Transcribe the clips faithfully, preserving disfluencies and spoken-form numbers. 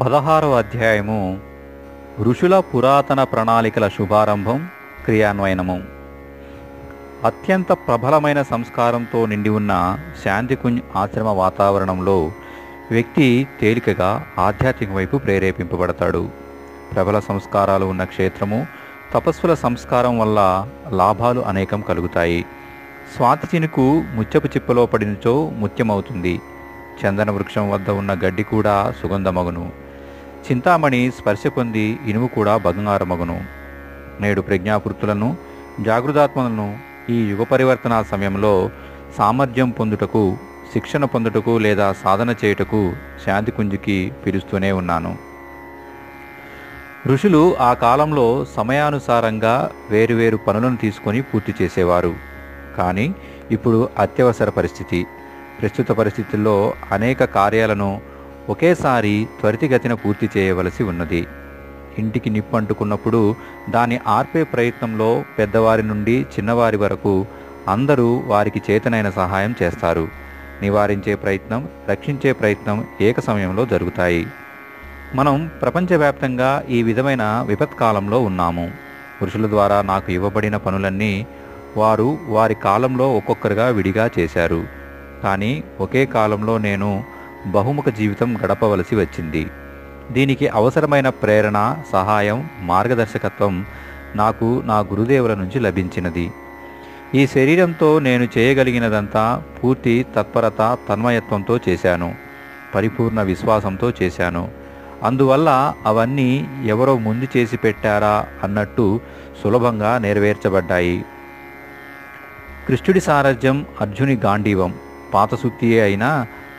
పదహారవ అధ్యాయము ఋషుల పురాతన ప్రణాళికల శుభారంభం, క్రియాన్వయనము. అత్యంత ప్రబలమైన సంస్కారంతో నిండి ఉన్న శాంతికుంజ్ ఆశ్రమ వాతావరణంలో వ్యక్తి తేలికగా ఆధ్యాత్మిక వైపు ప్రేరేపింపబడతాడు. ప్రబల సంస్కారాలు ఉన్న క్షేత్రము తపస్సుల సంస్కారం వల్ల లాభాలు అనేకం కలుగుతాయి. స్వాతి చినుకు ముత్యపు చిప్పలో పడినచో ముత్యమవుతుంది. చందన వృక్షం వద్ద ఉన్న గడ్డి కూడా సుగంధమగును. చింతామణి స్పర్శ పొంది ఇనుము కూడా బంగారమగును. నేడు ప్రజ్ఞాపూర్తులను, జాగృతాత్మలను ఈ యుగ పరివర్తన సమయంలో సామర్థ్యం పొందుటకు, శిక్షణ పొందుటకు లేదా సాధన చేయుటకు శాంతికుంజికి పిలుస్తూనే ఉన్నాను. ఋషులు ఆ కాలంలో సమయానుసారంగా వేరువేరు పనులను తీసుకొని పూర్తి చేసేవారు. కానీ ఇప్పుడు అత్యవసర పరిస్థితి. ప్రస్తుత పరిస్థితుల్లో అనేక కార్యాలను ఒకేసారి త్వరితగతిన పూర్తి చేయవలసి ఉన్నది. ఇంటికి నిప్పు అంటుకున్నప్పుడు దాన్ని ఆర్పే ప్రయత్నంలో పెద్దవారి నుండి చిన్నవారి వరకు అందరూ వారికి చేతనైన సహాయం చేస్తారు. నివారించే ప్రయత్నం, రక్షించే ప్రయత్నం ఏక సమయంలో జరుగుతాయి. మనం ప్రపంచవ్యాప్తంగా ఈ విధమైన విపత్కాలంలో ఉన్నాము. ఋషుల ద్వారా నాకు ఇవ్వబడిన పనులన్నీ వారు వారి కాలంలో ఒక్కొక్కరుగా విడిగా చేశారు. కానీ ఒకే కాలంలో నేను బహుముఖ జీవితం గడపవలసి వచ్చింది. దీనికి అవసరమైన ప్రేరణ, సహాయం, మార్గదర్శకత్వం నాకు నా గురుదేవుల నుంచి లభించినది. ఈ శరీరంతో నేను చేయగలిగినదంతా పూర్తి తత్పరత, తన్మయత్వంతో చేశాను, పరిపూర్ణ విశ్వాసంతో చేశాను. అందువల్ల అవన్నీ ఎవరో ముందు చేసి పెట్టారా అన్నట్టు సులభంగా నెరవేర్చబడ్డాయి. కృష్ణుడి సారథ్యం అర్జుని గాంధీవం పాత సూక్తియే అయినా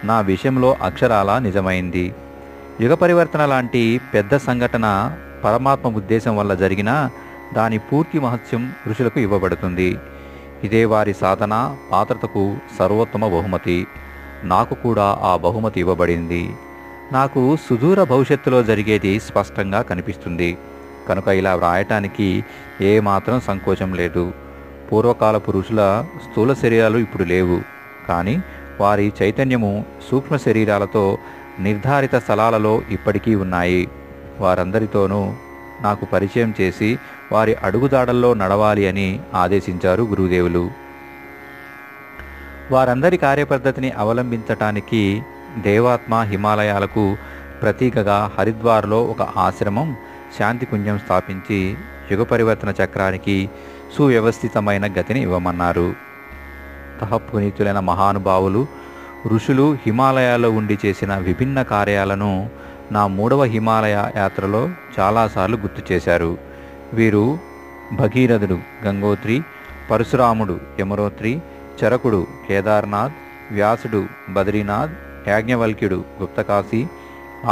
నా విషయంలో అక్షరాలా నిజమైంది. యుగ పరివర్తన లాంటి పెద్ద సంఘటన పరమాత్మ ఉద్దేశం వల్ల జరిగినా దాని పూర్తి మహత్యం ఋషులకు ఇవ్వబడుతుంది. ఇదే వారి సాధన పాత్రతకు సర్వోత్తమ బహుమతి. నాకు కూడా ఆ బహుమతి ఇవ్వబడింది. నాకు సుదూర భవిష్యత్తులో జరిగేది స్పష్టంగా కనిపిస్తుంది కనుక ఇలా వ్రాయటానికి ఏమాత్రం సంకోచం లేదు. పూర్వకాలపు ఋషుల స్థూల శరీరాలు ఇప్పుడు లేవు, కానీ వారి చైతన్యము సూక్ష్మ శరీరాలతో నిర్ధారిత స్థలాలలో ఇప్పటికీ ఉన్నాయి. వారందరితోనూ నాకు పరిచయం చేసి వారి అడుగుదాడల్లో నడవాలి అని ఆదేశించారు గురుదేవులు. వారందరి కార్యపద్ధతిని అవలంబించటానికి దేవాత్మ హిమాలయాలకు ప్రతీకగా హరిద్వార్లో ఒక ఆశ్రమం, శాంతికుంజం స్థాపించి యుగ పరివర్తన చక్రానికి సువ్యవస్థితమైన గతిని ఇవ్వమన్నారు. తహపునీతులైన మహానుభావులు ఋషులు హిమాలయాల్లో ఉండి చేసిన విభిన్న కార్యాలను నా మూడవ హిమాలయ యాత్రలో చాలాసార్లు గుర్తు చేశారు. వీరు భగీరథుడు గంగోత్రి, పరశురాముడు యమునోత్రి, చరకుడు కేదార్నాథ్, వ్యాసుడు బద్రీనాథ్, యాజ్ఞవల్క్యుడు గుప్తకాశీ,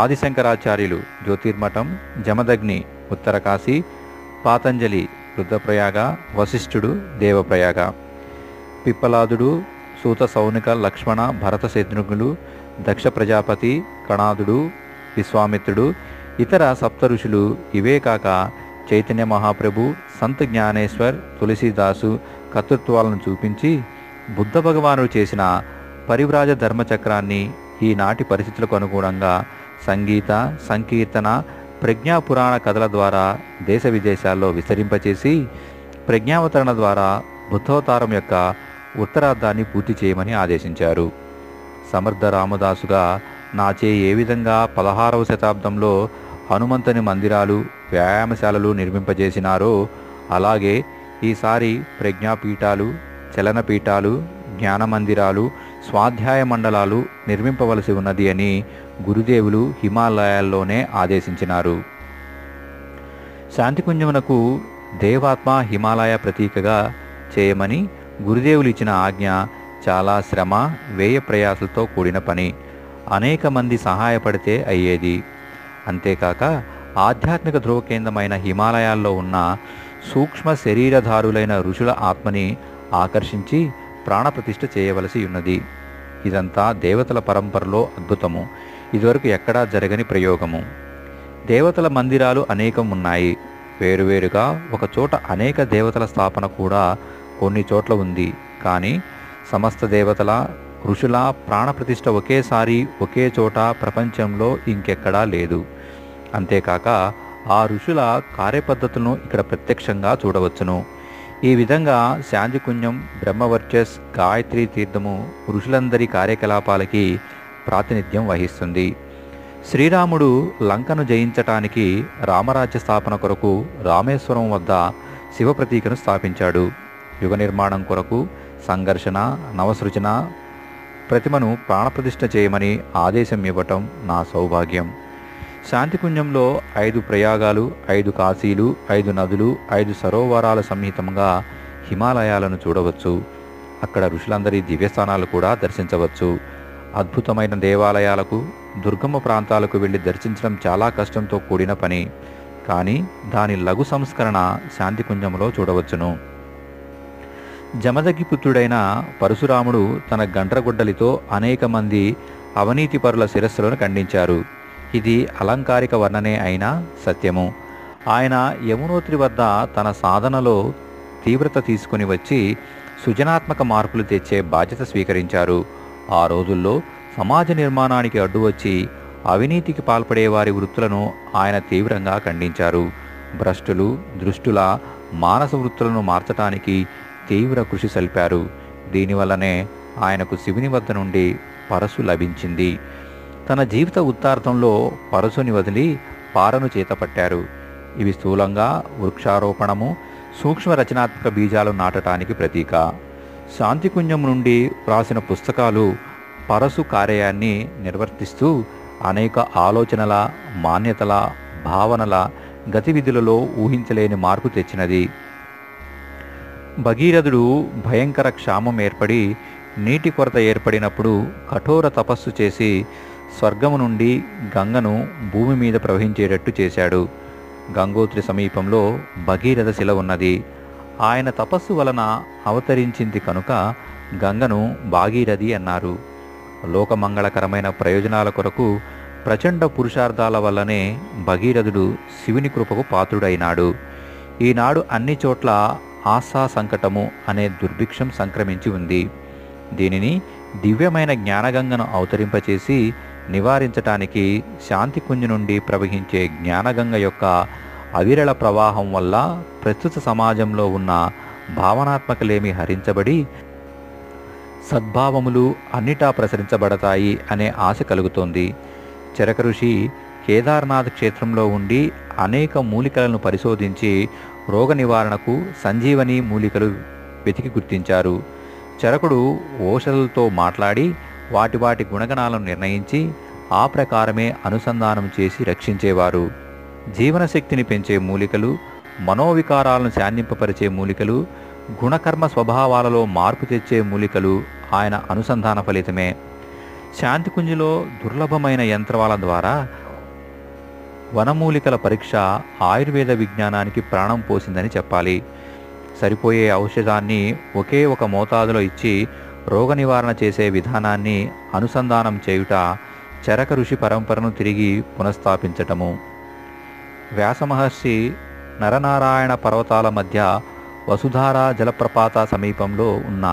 ఆదిశంకరాచార్యులు జ్యోతిర్మఠం, జమదగ్ని ఉత్తరకాశీ, పాతంజలి రుద్రప్రయాగ, వశిష్ఠుడు దేవప్రయాగ, పిప్పలాదుడు సూత సౌనిక లక్ష్మణ భరత శత్రుఘ్నులు, దక్ష ప్రజాపతి, కణాదుడు, విశ్వామిత్రుడు, ఇతర సప్తఋషులు. ఇవే కాక చైతన్య మహాప్రభు, సంత జ్ఞానేశ్వర్, తులసీదాసు కర్తృత్వాలను చూపించి బుద్ధ భగవానుడు చేసిన పరివ్రాజ ధర్మచక్రాన్ని ఈనాటి పరిస్థితులకు అనుగుణంగా సంగీత, సంకీర్తన, ప్రజ్ఞాపురాణ కథల ద్వారా దేశ విదేశాల్లో విస్తరింపచేసి ప్రజ్ఞావతరణ ద్వారా బుద్ధవతారం యొక్క ఉత్తరార్థాన్ని పూర్తి చేయమని ఆదేశించారు. సమర్థ రామదాసుగా నాచే ఏ విధంగా పదహారవ శతాబ్దంలో హనుమంతుని మందిరాలు, వ్యాయామశాలలు నిర్మింపజేసినారో అలాగే ఈసారి ప్రజ్ఞాపీఠాలు, చలనపీఠాలు, జ్ఞానమందిరాలు, స్వాధ్యాయ మండలాలు నిర్మింపవలసి ఉన్నది అని గురుదేవులు హిమాలయాల్లోనే ఆదేశించినారు. శాంతికుంజమునకు దేవాత్మ హిమాలయ ప్రతీకగా చేయమని గురుదేవులు ఇచ్చిన ఆజ్ఞ చాలా శ్రమ, వ్యయ ప్రయాసలతో కూడిన పని. అనేక మంది సహాయపడితే అయ్యేది. అంతేకాక ఆధ్యాత్మిక ధ్రువ కేంద్రమైన హిమాలయాల్లో ఉన్న సూక్ష్మ శరీరధారులైన ఋషుల ఆత్మని ఆకర్షించి ప్రాణప్రతిష్ఠ చేయవలసి ఉన్నది. ఇదంతా దేవతల పరంపరలో అద్భుతము, ఇదివరకు ఎక్కడా జరగని ప్రయోగము. దేవతల మందిరాలు అనేకం ఉన్నాయి. వేరువేరుగా ఒకచోట అనేక దేవతల స్థాపన కూడా కొన్ని చోట్ల ఉంది. కానీ సమస్త దేవతల ఋషుల ప్రాణప్రతిష్ఠ ఒకేసారి ఒకే చోట ప్రపంచంలో ఇంకెక్కడా లేదు. అంతేకాక ఆ ఋషుల కార్యపద్ధతులను ఇక్కడ ప్రత్యక్షంగా చూడవచ్చును. ఈ విధంగా శాంతికుణ్యం, బ్రహ్మవర్చస్, గాయత్రీ తీర్థము ఋషులందరి కార్యకలాపాలకి ప్రాతినిధ్యం వహిస్తుంది. శ్రీరాముడు లంకను జయించటానికి రామరాజ్య స్థాపన కొరకు రామేశ్వరం వద్ద శివప్రతీకను స్థాపించాడు. యుగ నిర్మాణం కొరకు సంఘర్షణ, నవసృజన ప్రతిమను ప్రాణప్రతిష్ఠ చేయమని ఆదేశం ఇవ్వటం నా సౌభాగ్యం. శాంతికుంజంలో ఐదు ప్రయాగాలు, ఐదు కాశీలు, ఐదు నదులు, ఐదు సరోవరాల సమ్మితంగా హిమాలయాలను చూడవచ్చు. అక్కడ ఋషులందరి దివ్యస్థానాలు కూడా దర్శించవచ్చు. అద్భుతమైన దేవాలయాలకు, దుర్గమ ప్రాంతాలకు వెళ్ళి దర్శించడం చాలా కష్టంతో కూడిన పని. కానీ దాని లఘు సంస్కరణ శాంతికుంజంలో చూడవచ్చును. జమదగి పుత్రుడైన పరశురాముడు తన గండ్రగొడ్డలితో అనేక మంది అవినీతిపరుల శిరస్సులను ఖండించారు. ఇది అలంకారిక వర్ణనే అయినా సత్యము. ఆయన యమునోత్రి వద్ద తన సాధనలో తీవ్రత తీసుకుని వచ్చి సృజనాత్మక మార్పులు తెచ్చే బాధ్యత స్వీకరించారు. ఆ రోజుల్లో సమాజ నిర్మాణానికి అడ్డువచ్చి అవినీతికి పాల్పడే వారి వృత్తులను ఆయన తీవ్రంగా ఖండించారు. భ్రష్టులు, దృష్టుల మానస వృత్తులను మార్చటానికి తీవ్ర కృషి సల్పారు. దీనివల్లనే ఆయనకు శివుని వద్ద నుండి పరసు లభించింది. తన జీవిత ఉత్తార్థంలో పరసుని వదిలి పారను చేతపట్టారు. ఇవి స్థూలంగా వృక్షారోపణము, సూక్ష్మ రచనాత్మక బీజాలు నాటటానికి ప్రతీక. శాంతికుంజం నుండి వ్రాసిన పుస్తకాలు పరసు కార్యాన్ని నిర్వర్తిస్తూ అనేక ఆలోచనల, మాన్యతల, భావనల గతివిధులలో ఊహించలేని మార్పు తెచ్చినది. భగీరథుడు భయంకర క్షామం ఏర్పడి, నీటి కొరత ఏర్పడినప్పుడు కఠోర తపస్సు చేసి స్వర్గము నుండి గంగను భూమి మీద ప్రవహించేటట్టు చేశాడు. గంగోత్రి సమీపంలో భగీరథ శిల ఉన్నది. ఆయన తపస్సు వలన అవతరించింది కనుక గంగను భాగీరథి అన్నారు. లోకమంగళకరమైన ప్రయోజనాల కొరకు ప్రచండ పురుషార్థాల వల్లనే భగీరథుడు శివుని కృపకు పాత్రుడైనాడు. ఈనాడు అన్ని చోట్ల ఆశా సంకటము అనే దుర్భిక్షం సంక్రమించి ఉంది. దీనిని దివ్యమైన జ్ఞానగంగను అవతరింపచేసి నివారించటానికి శాంతికుంజ నుండి ప్రవహించే జ్ఞానగంగ యొక్క అవిరళ ప్రవాహం వల్ల ప్రస్తుత సమాజంలో ఉన్న భావనాత్మకలేమి హరించబడి సద్భావములు అన్నిటా ప్రసరించబడతాయి అనే ఆశ కలుగుతోంది. చరక ఋషి కేదార్నాథ్ క్షేత్రంలో ఉండి అనేక మూలికలను పరిశోధించి రోగ నివారణకు సంజీవని మూలికలు వెతికి గుర్తించారు. చరకుడు ఓషధులతో మాట్లాడి వాటి వాటి గుణగణాలను నిర్ణయించి ఆ ప్రకారమే అనుసంధానం చేసి రక్షించేవారు. జీవనశక్తిని పెంచే మూలికలు, మనోవికారాలను శాంతింపరిచే మూలికలు, గుణకర్మ స్వభావాలలో మార్పు తెచ్చే మూలికలు ఆయన అనుసంధాన ఫలితమే. శాంతికుంజలో దుర్లభమైన యంత్రాల ద్వారా వనమూలికల పరీక్ష ఆయుర్వేద విజ్ఞానానికి ప్రాణం పోసిందని చెప్పాలి. సరిపోయే ఔషధాన్ని ఒకే ఒక మోతాదులో ఇచ్చి రోగ నివారణ చేసే విధానాన్ని అనుసంధానం చేయుట చరక ఋషి పరంపరను తిరిగి పునఃస్థాపించటము. వ్యాసమహర్షి నరనారాయణ పర్వతాల మధ్య వసుధార జలప్రపాత సమీపంలో ఉన్న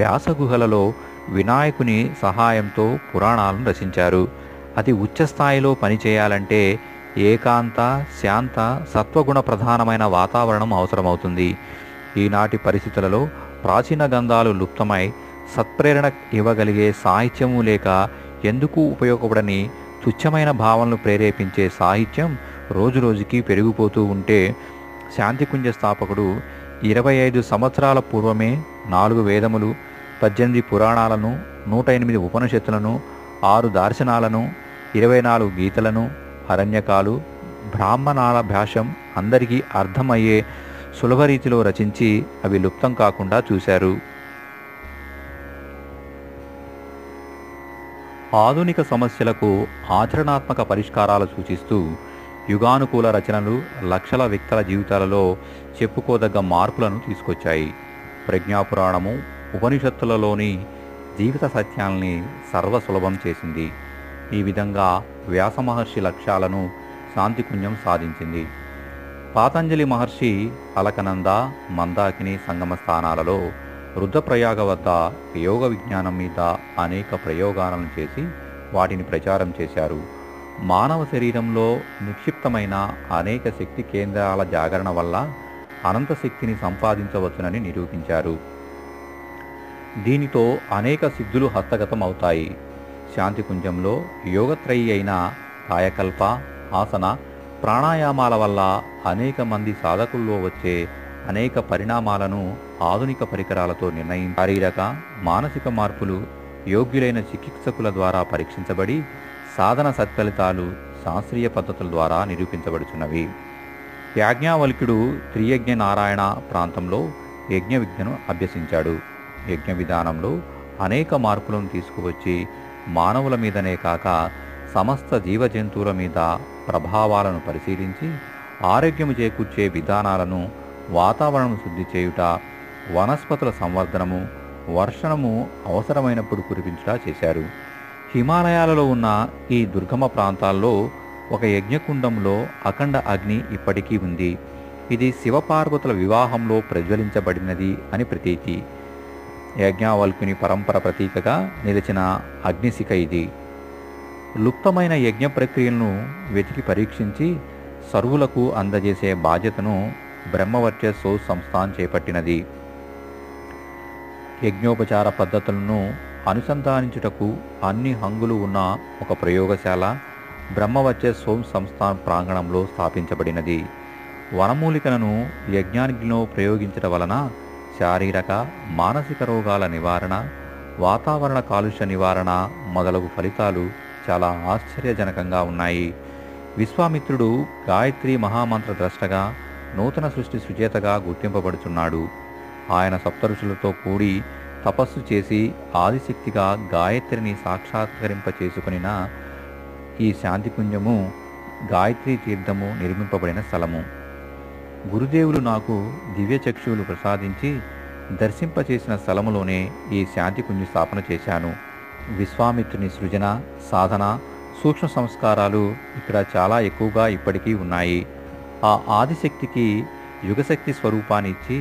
వ్యాసగుహలలో వినాయకుని సహాయంతో పురాణాలను రచించారు. అతి ఉచ్చస్థాయిలో పనిచేయాలంటే ఏకాంత, శాంత, సత్వగుణ ప్రధానమైన వాతావరణం అవసరమవుతుంది. ఈనాటి పరిస్థితులలో ప్రాచీన గంధాలు లుప్తమై సత్ప్రేరణ ఇవ్వగలిగే సాహిత్యము లేక ఎందుకు ఉపయోగపడని తుచ్చమైన భావనలు ప్రేరేపించే సాహిత్యం రోజురోజుకి పెరిగిపోతూ ఉంటే శాంతికుంజ స్థాపకుడు ఇరవై ఐదు సంవత్సరాల పూర్వమే నాలుగు వేదములు, పద్దెనిమిది పురాణాలను, నూట ఎనిమిది ఉపనిషత్తులను, ఆరు దార్శనాలను, ఇరవై నాలుగు గీతలను, అరణ్యకాలు, బ్రాహ్మణాల భాష్యం అందరికీ అర్థమయ్యే సులభ రీతిలో రచించి అవి లుప్తం కాకుండా చూశారు. ఆధునిక సమస్యలకు ఆచరణాత్మక పరిష్కారాలు సూచిస్తూ యుగానుకూల రచనలు లక్షల వ్యక్తుల జీవితాలలో చెప్పుకోదగ్గ మార్పులను తీసుకొచ్చాయి. ప్రజ్ఞాపురాణము ఉపనిషత్తులలోని జీవిత సత్యాల్ని సర్వసులభం చేసింది. ఈ విధంగా వ్యాసమహర్షి లక్ష్యాలను శాంతికుంజం సాధించింది. పాతంజలి మహర్షి అలకనంద, మందాకిని సంగమ స్థానాలలో రుద్రప్రయాగ వద్ద యోగ విజ్ఞానం మీద అనేక ప్రయోగాలను చేసి వాటిని ప్రచారం చేశారు. మానవ శరీరంలో నిక్షిప్తమైన అనేక శక్తి కేంద్రాల జాగరణ వల్ల అనంత శక్తిని సంపాదించవచ్చునని నిరూపించారు. దీనితో అనేక సిద్ధులు హస్తగతం అవుతాయి. శాంతికుంజంలో యోగత్రయీ అయిన కాయకల్ప, ఆసన, ప్రాణాయామాల వల్ల అనేక మంది సాధకుల్లో వచ్చే అనేక పరిణామాలను ఆధునిక పరికరాలతో నిర్ణయించి శారీరక మానసిక మార్పులు యోగ్యులైన చికిత్సకుల ద్వారా పరీక్షించబడి సాధన సత్ఫలితాలు శాస్త్రీయ పద్ధతుల ద్వారా నిరూపించబడుచున్నవి. యాజ్ఞవల్క్యుడు త్రియజ్ఞ నారాయణ ప్రాంతంలో యజ్ఞ విద్యను అభ్యసించాడు. యజ్ఞ విధానంలో అనేక మార్పులను తీసుకువచ్చి మానవుల మీదనే కాక సమస్త జీవజంతువుల మీద ప్రభావాలను పరిశీలించి ఆరోగ్యము చేకూర్చే విధానాలను వాతావరణం శుద్ధి చేయుట, వనస్పతుల సంవర్ధనము, వర్షణము అవసరమైనప్పుడు కురిపించుట చేశారు. హిమాలయాలలో ఉన్న ఈ దుర్గమ ప్రాంతాల్లో ఒక యజ్ఞకుండంలో అఖండ అగ్ని ఇప్పటికీ ఉంది. ఇది శివపార్వతుల వివాహంలో ప్రజ్వలించబడినది అని ప్రతీతి. యజ్ఞవల్కుని పరంపర ప్రతీకగా నిలిచిన అగ్నిశిఖ ఇది. లుప్తమైన యజ్ఞ ప్రక్రియలను వెతికి పరీక్షించి సర్వులకు అందజేసే బాధ్యతను బ్రహ్మవర్చ సోస్ సంస్థాన్ చేపట్టినది. యజ్ఞోపచార పద్ధతులను అనుసంధానించుటకు అన్ని హంగులు ఉన్న ఒక ప్రయోగశాల బ్రహ్మవర్చ సోమ్ సంస్థాన్ ప్రాంగణంలో స్థాపించబడినది. వనమూలికలను యజ్ఞాగ్నిలో ప్రయోగించడం వలన శారీరక మానసిక రోగాల నివారణ, వాతావరణ కాలుష్య నివారణ మొదలగు ఫలితాలు చాలా ఆశ్చర్యజనకంగా ఉన్నాయి. విశ్వామిత్రుడు గాయత్రి మహామంత్ర ద్రష్టగా, నూతన సృష్టి సుచేతగా గుర్తింపబడుచున్నాడు. ఆయన సప్తఋషులతో కూడి తపస్సు చేసి ఆదిశక్తిగా గాయత్రిని సాక్షాత్కరింపచేసుకునిన ఈ శాంతిపుంజము గాయత్రీ తీర్థము నిర్మింపబడిన స్థలము. గురుదేవులు నాకు దివ్యచక్షువులు ప్రసాదించి దర్శింపచేసిన స్థలములోనే ఈ శాంతిపుంజ స్థాపన చేశాను. విశ్వామిత్రుని సృజన, సాధన, సూక్ష్మ సంస్కారాలు ఇక్కడ చాలా ఎక్కువగా ఇప్పటికీ ఉన్నాయి. ఆ ఆదిశక్తికి యుగశక్తి స్వరూపాన్ని ఇచ్చి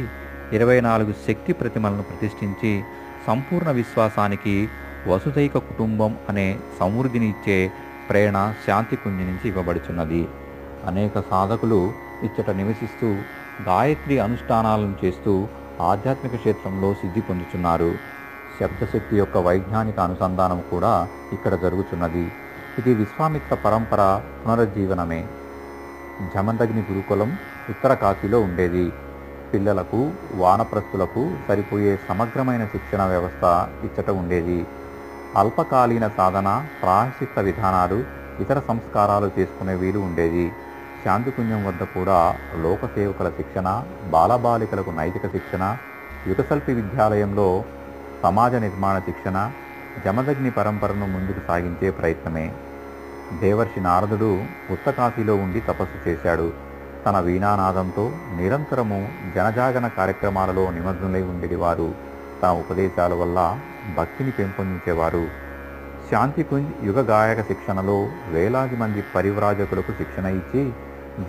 ఇరవై నాలుగు శక్తి ప్రతిమలను ప్రతిష్ఠించి సంపూర్ణ విశ్వాసానికి వసుధైక కుటుంబం అనే సమృద్ధిని ఇచ్చే ప్రేరణ శాంతిపుంజ నుంచి ఇవ్వబడుచున్నది. అనేక సాధకులు ఇచ్చట నివసిస్తూ గాయత్రి అనుష్ఠానాలను చేస్తూ ఆధ్యాత్మిక క్షేత్రంలో సిద్ధి పొందుతున్నారు. శబ్దశక్తి యొక్క వైజ్ఞానిక అనుసంధానం కూడా ఇక్కడ జరుగుతున్నది. ఇది విశ్వామిత్ర పరంపర పునరుజ్జీవనమే. జమంతగ్ని గురుకులం ఉత్తర కాశీలో ఉండేది. పిల్లలకు, వానప్రస్థులకు సరిపోయే సమగ్రమైన శిక్షణ వ్యవస్థ ఇచ్చట ఉండేది. అల్పకాలీన సాధన, ప్రాయశ్చిత్త విధానాలు, ఇతర సంస్కారాలు చేసుకునే వీలు ఉండేది. శాంతిపుంజం వద్ద కూడా లోకసేవకుల శిక్షణ, బాలబాలికలకు నైతిక శిక్షణ, యుగశల్పి విద్యాలయంలో సమాజ నిర్మాణ శిక్షణ జమదగ్ని పరంపరను ముందుకు సాగించే ప్రయత్నమే. దేవర్షి నారదుడు ఉత్తకాశీలో ఉండి తపస్సు చేశాడు. తన వీణానాదంతో నిరంతరము జనజాగరణ కార్యక్రమాలలో నిమగ్నులై ఉండేవారు. తన ఉపదేశాల వల్ల భక్తిని పెంపొందించేవారు. శాంతిపుంజ్ యుగ గాయక శిక్షణలో వేలాది మంది పరివ్రాజకులకు శిక్షణ ఇచ్చి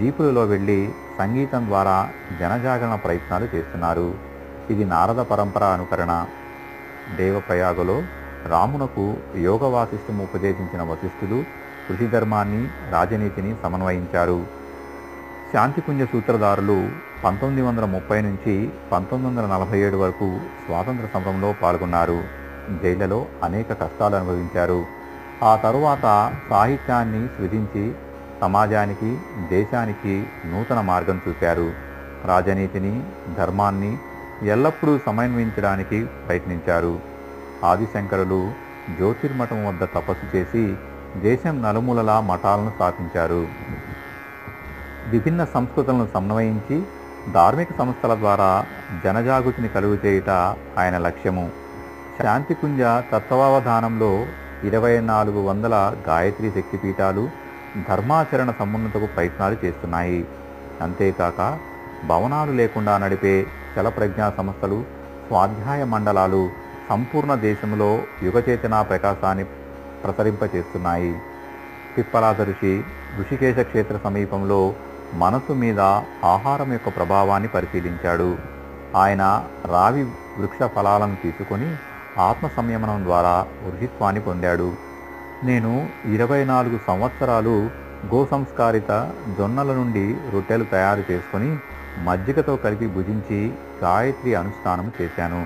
జీపులలో వెళ్ళి సంగీతం ద్వారా జనజాగరణ ప్రయత్నాలు చేస్తున్నారు. ఇది నారద పరంపర అనుకరణ. దేవప్రయాగలో రామునకు యోగ వాసిష్ఠము ఉపదేశించిన వశిష్ఠులు కృషి ధర్మాన్ని, రాజనీతిని సమన్వయించారు. శాంతిపుంజ సూత్రధారులు పంతొమ్మిది వందల ముప్పై నుంచి పంతొమ్మిది వందల నలభై ఏడు వరకు స్వాతంత్ర సమరంలో పాల్గొన్నారు. జైళ్లలో అనేక కష్టాలు అనుభవించారు. ఆ తరువాత సాహిత్యాన్ని సృజించి సమాజానికి, దేశానికి నూతన మార్గం చూశారు. రాజనీతిని, ధర్మాన్ని ఎల్లప్పుడూ సమన్వయించడానికి ప్రయత్నించారు. ఆదిశంకరులు జ్యోతిర్మఠం వద్ద తపస్సు చేసి దేశం నలుమూలలా మఠాలను స్థాపించారు. విభిన్న సంస్కృతులను సమన్వయించి ధార్మిక సంస్థల ద్వారా జనజాగృతిని కలుగు చేయుట ఆయన లక్ష్యము. శాంతిపుంజ తత్వావధానంలో ఇరవై నాలుగు వందల గాయత్రి శక్తిపీఠాలు ధర్మాచరణ సమున్నతకు ప్రయత్నాలు చేస్తున్నాయి. అంతేకాక భవనాలు లేకుండా నడిపే చలప్రజ్ఞా సంస్థలు, స్వాధ్యాయ మండలాలు సంపూర్ణ దేశంలో యుగచేతనా ప్రకాశాన్ని ప్రసరింపచేస్తున్నాయి. పిప్పలాద ఋషి ఋషికేశ క్షేత్ర సమీపంలో మనసు మీద ఆహారం యొక్క ప్రభావాన్ని పరిశీలించాడు. ఆయన రావి వృక్ష ఫలాలను తీసుకొని ఆత్మ సంయమనం ద్వారా వృషిత్వాన్ని పొందాడు. నేను ఇరవై నాలుగు సంవత్సరాలు గోసంస్కారిత జొన్నల నుండి రొట్టెలు తయారు చేసుకొని మజ్జిగతో కలిపి భుజించి గాయత్రి అనుష్ఠానం చేశాను.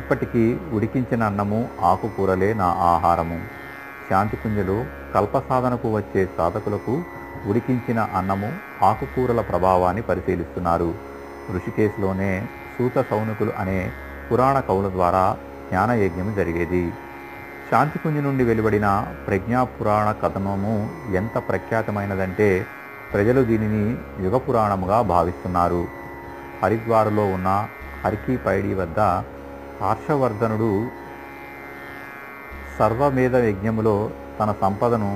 ఇప్పటికీ ఉడికించిన అన్నము ఆకుకూరలే నా ఆహారము. శాంతిపుంజలో కల్పసాధనకు వచ్చే సాధకులకు ఉడికించిన అన్నము ఆకుకూరల ప్రభావాన్ని పరిశీలిస్తున్నారు. ఋషికేశ్లోనే సూత సౌనకులు అనే పురాణ కవుల ద్వారా జ్ఞానయజ్ఞం జరిగేది. శాంతిపుంజి నుండి వెలువడిన ప్రజ్ఞాపురాణ కథనము ఎంత ప్రఖ్యాతమైనదంటే ప్రజలు దీనిని యుగపురాణముగా భావిస్తున్నారు. హరిద్వారులో ఉన్న హర్కీ పైడి వద్ద హర్షవర్ధనుడు సర్వమేధ యజ్ఞములో తన సంపదను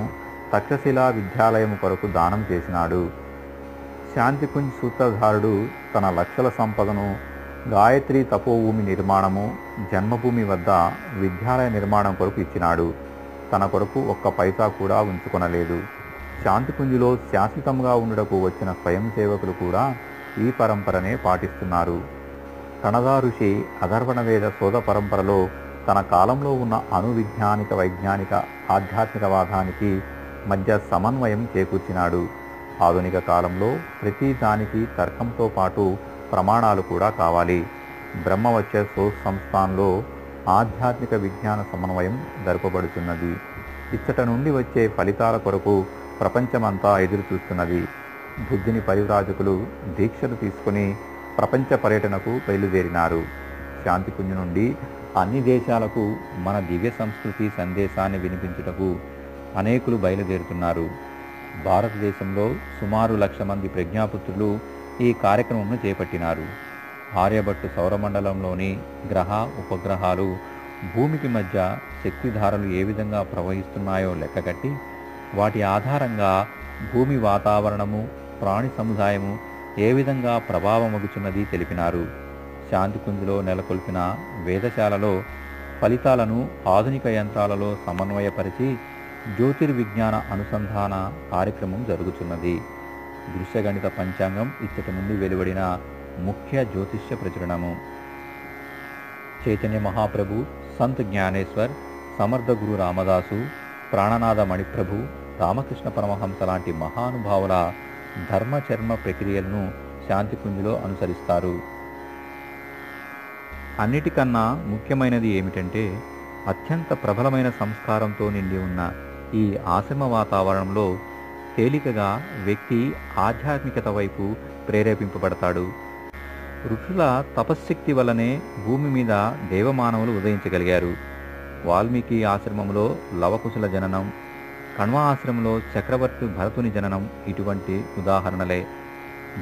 తక్షశిలా విద్యాలయము కొరకు దానం చేసినాడు. శాంతిపుంజ్ సూత్రధారుడు తన లక్షల సంపదను గాయత్రి తపోభూమి నిర్మాణము, జన్మభూమి వద్ద విద్యాలయ నిర్మాణం కొరకు ఇచ్చినాడు. తన కొరకు ఒక్క పైసా కూడా ఉంచుకొనలేదు. శాంతిపుంజిలో శాశ్వతంగా ఉండుటకు వచ్చిన స్వయం సేవకులు కూడా ఈ పరంపరనే పాటిస్తున్నారు. కణదా ఋషి అధర్వణవేద శోధ పరంపరలో తన కాలంలో ఉన్న అనువిజ్ఞానిక వైజ్ఞానిక ఆధ్యాత్మికవాదానికి మధ్య సమన్వయం చేకూర్చినాడు. ఆధునిక కాలంలో ప్రతి దానికి తర్కంతో పాటు ప్రమాణాలు కూడా కావాలి. బ్రహ్మవచ్చ సోత్ సంస్థాన్లో ఆధ్యాత్మిక విజ్ఞాన సమన్వయం జరపబడుతున్నది. ఇచ్చట నుండి వచ్చే ఫలితాల కొరకు ప్రపంచమంతా ఎదురుచూస్తున్నది. బుద్ధిని పరివ్రాజకులు దీక్షలు తీసుకుని ప్రపంచ పర్యటనకు బయలుదేరినారు. శాంతిపుంజి నుండి అన్ని దేశాలకు మన దివ్య సంస్కృతి సందేశాన్ని వినిపించుటకు అనేకులు బయలుదేరుతున్నారు. భారతదేశంలో సుమారు లక్ష మంది ప్రజ్ఞాపుత్రులు ఈ కార్యక్రమంను చేపట్టినారు. ఆర్యభట్టు సౌరమండలంలోని గ్రహ ఉపగ్రహాలు భూమికి మధ్య శక్తిధారలు ఏ విధంగా ప్రవహిస్తున్నాయో లెక్కగట్టి వాటి ఆధారంగా భూమి వాతావరణము, ప్రాణి సముదాయము ఏ విధంగా ప్రభావమగుచున్నది తెలిపినారు. శాంతిపుంజిలో నెలకొల్పిన వేదశాలలో ఫలితాలను ఆధునిక యంత్రాలలో సమన్వయపరిచి జ్యోతిర్విజ్ఞాన అనుసంధాన కార్యక్రమం జరుగుతున్నది. దృశ్యగణిత పంచాంగం ఇచ్చటి నుండి వెలువడిన ముఖ్య జ్యోతిష్య ప్రచురణము. చైతన్య మహాప్రభు, సంత్ జ్ఞానేశ్వర్, సమర్థ గురు రామదాసు, ప్రాణనాథ మణిప్రభు, రామకృష్ణ పరమహంస లాంటి మహానుభావుల ధర్మచర్మ ప్రక్రియలను శాంతిపుంజిలో అనుసరిస్తారు. అన్నిటికన్నా ముఖ్యమైనది ఏమిటంటే అత్యంత ప్రబలమైన సంస్కారంతో నిండి ఉన్న ఈ ఆశ్రమ వాతావరణంలో తేలికగా వ్యక్తి ఆధ్యాత్మికత వైపు ప్రేరేపింపబడతాడు. ఋషుల తపశ్శక్తి వల్లనే భూమి మీద దేవమానవులు ఉదయించగలిగారు. వాల్మీకి ఆశ్రమంలో లవకుశల జననం, కణ్వ ఆశ్రమంలో చక్రవర్తి భరతుని జననం ఇటువంటి ఉదాహరణలే.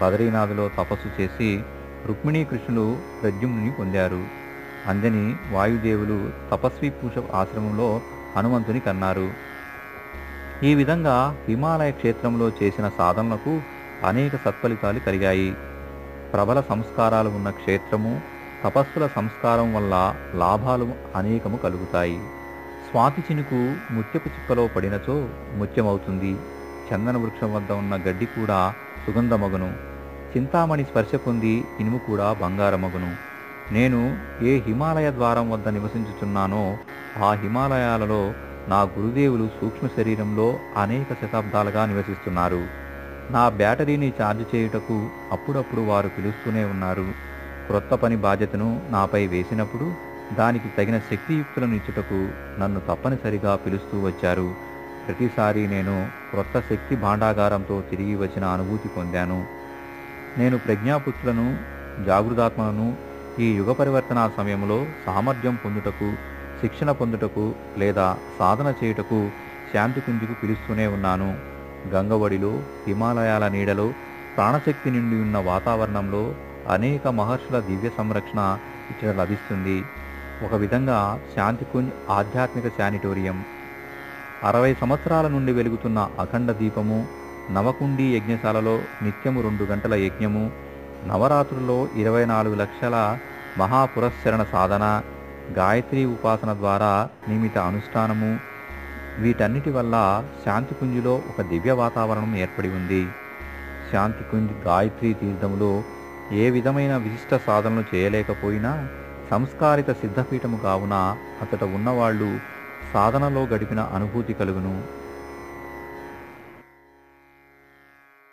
బద్రీనాథ్లో తపస్సు చేసి రుక్మిణీకృష్ణులు ప్రద్యుమ్నుని పొందారు. అంజని వాయుదేవులు తపస్వి పూష ఆశ్రమంలో హనుమంతుని కన్నారు. ఈ విధంగా హిమాలయ క్షేత్రంలో చేసిన సాధనలకు అనేక సత్ఫలితాలు కలిగాయి. ప్రబల సంస్కారాలు ఉన్న క్షేత్రము, తపస్సుల సంస్కారం వల్ల లాభాలు అనేకము కలుగుతాయి. స్వాతి చినుకు ముత్యపు చిప్పలో పడినచో ముత్యమవుతుంది. చందన వృక్షం వద్ద ఉన్న గడ్డి కూడా సుగంధమగును. చింతామణి స్పర్శ పొంది ఇనుము కూడా బంగారమగును. నేను ఏ హిమాలయ ద్వారం వద్ద నివసించుచున్నానో ఆ హిమాలయాలలో నా గురుదేవులు సూక్ష్మ శరీరంలో అనేక శతాబ్దాలుగా నివసిస్తున్నారు. నా బ్యాటరీని ఛార్జ్ చేయుటకు అప్పుడప్పుడు వారు పిలుస్తూనే ఉన్నారు. క్రొత్త పని బాధ్యతను నాపై వేసినప్పుడు దానికి తగిన శక్తియుక్తులను ఇచ్చుటకు నన్ను తప్పనిసరిగా పిలుస్తూ వచ్చారు. ప్రతిసారి నేను క్రొత్త శక్తి భాండాగారంతో తిరిగి వచ్చిన అనుభూతి పొందాను. నేను ప్రజ్ఞాపుత్రులను, జాగృతాత్మలను ఈ యుగ పరివర్తన సమయంలో సామర్థ్యం పొందుటకు, శిక్షణ పొందుటకు లేదా సాధన చేయుటకు శాంతిపుంజికి పిలుస్తూనే ఉన్నాను. గంగవడిలో, హిమాలయాల నీడలో, ప్రాణశక్తి నిండి ఉన్న వాతావరణంలో అనేక మహర్షుల దివ్య సంరక్షణ ఇక్కడ లభిస్తుంది. ఒక విధంగా శాంతిపుంజ్ ఆధ్యాత్మిక శానిటోరియం. అరవై సంవత్సరాల నుండి వెలుగుతున్న అఖండ దీపము, నవకుండీ యజ్ఞశాలలో నిత్యము రెండు గంటల యజ్ఞము, నవరాత్రుల్లో ఇరవై నాలుగు లక్షల మహాపురస్సరణ సాధన, గాయత్రీ ఉపాసన ద్వారా నియమిత అనుష్ఠానము, వీటన్నిటి వల్ల శాంతిపుంజిలో ఒక దివ్య వాతావరణం ఏర్పడి ఉంది. శాంతిపుంజ్ గాయత్రీ తీర్థములో ఏ విధమైన విశిష్ట సాధనలు చేయలేకపోయినా సంస్కారిత సిద్ధపీఠము కావున అతట ఉన్నవాళ్ళు సాధనలో గడిపిన అనుభూతి కలుగును.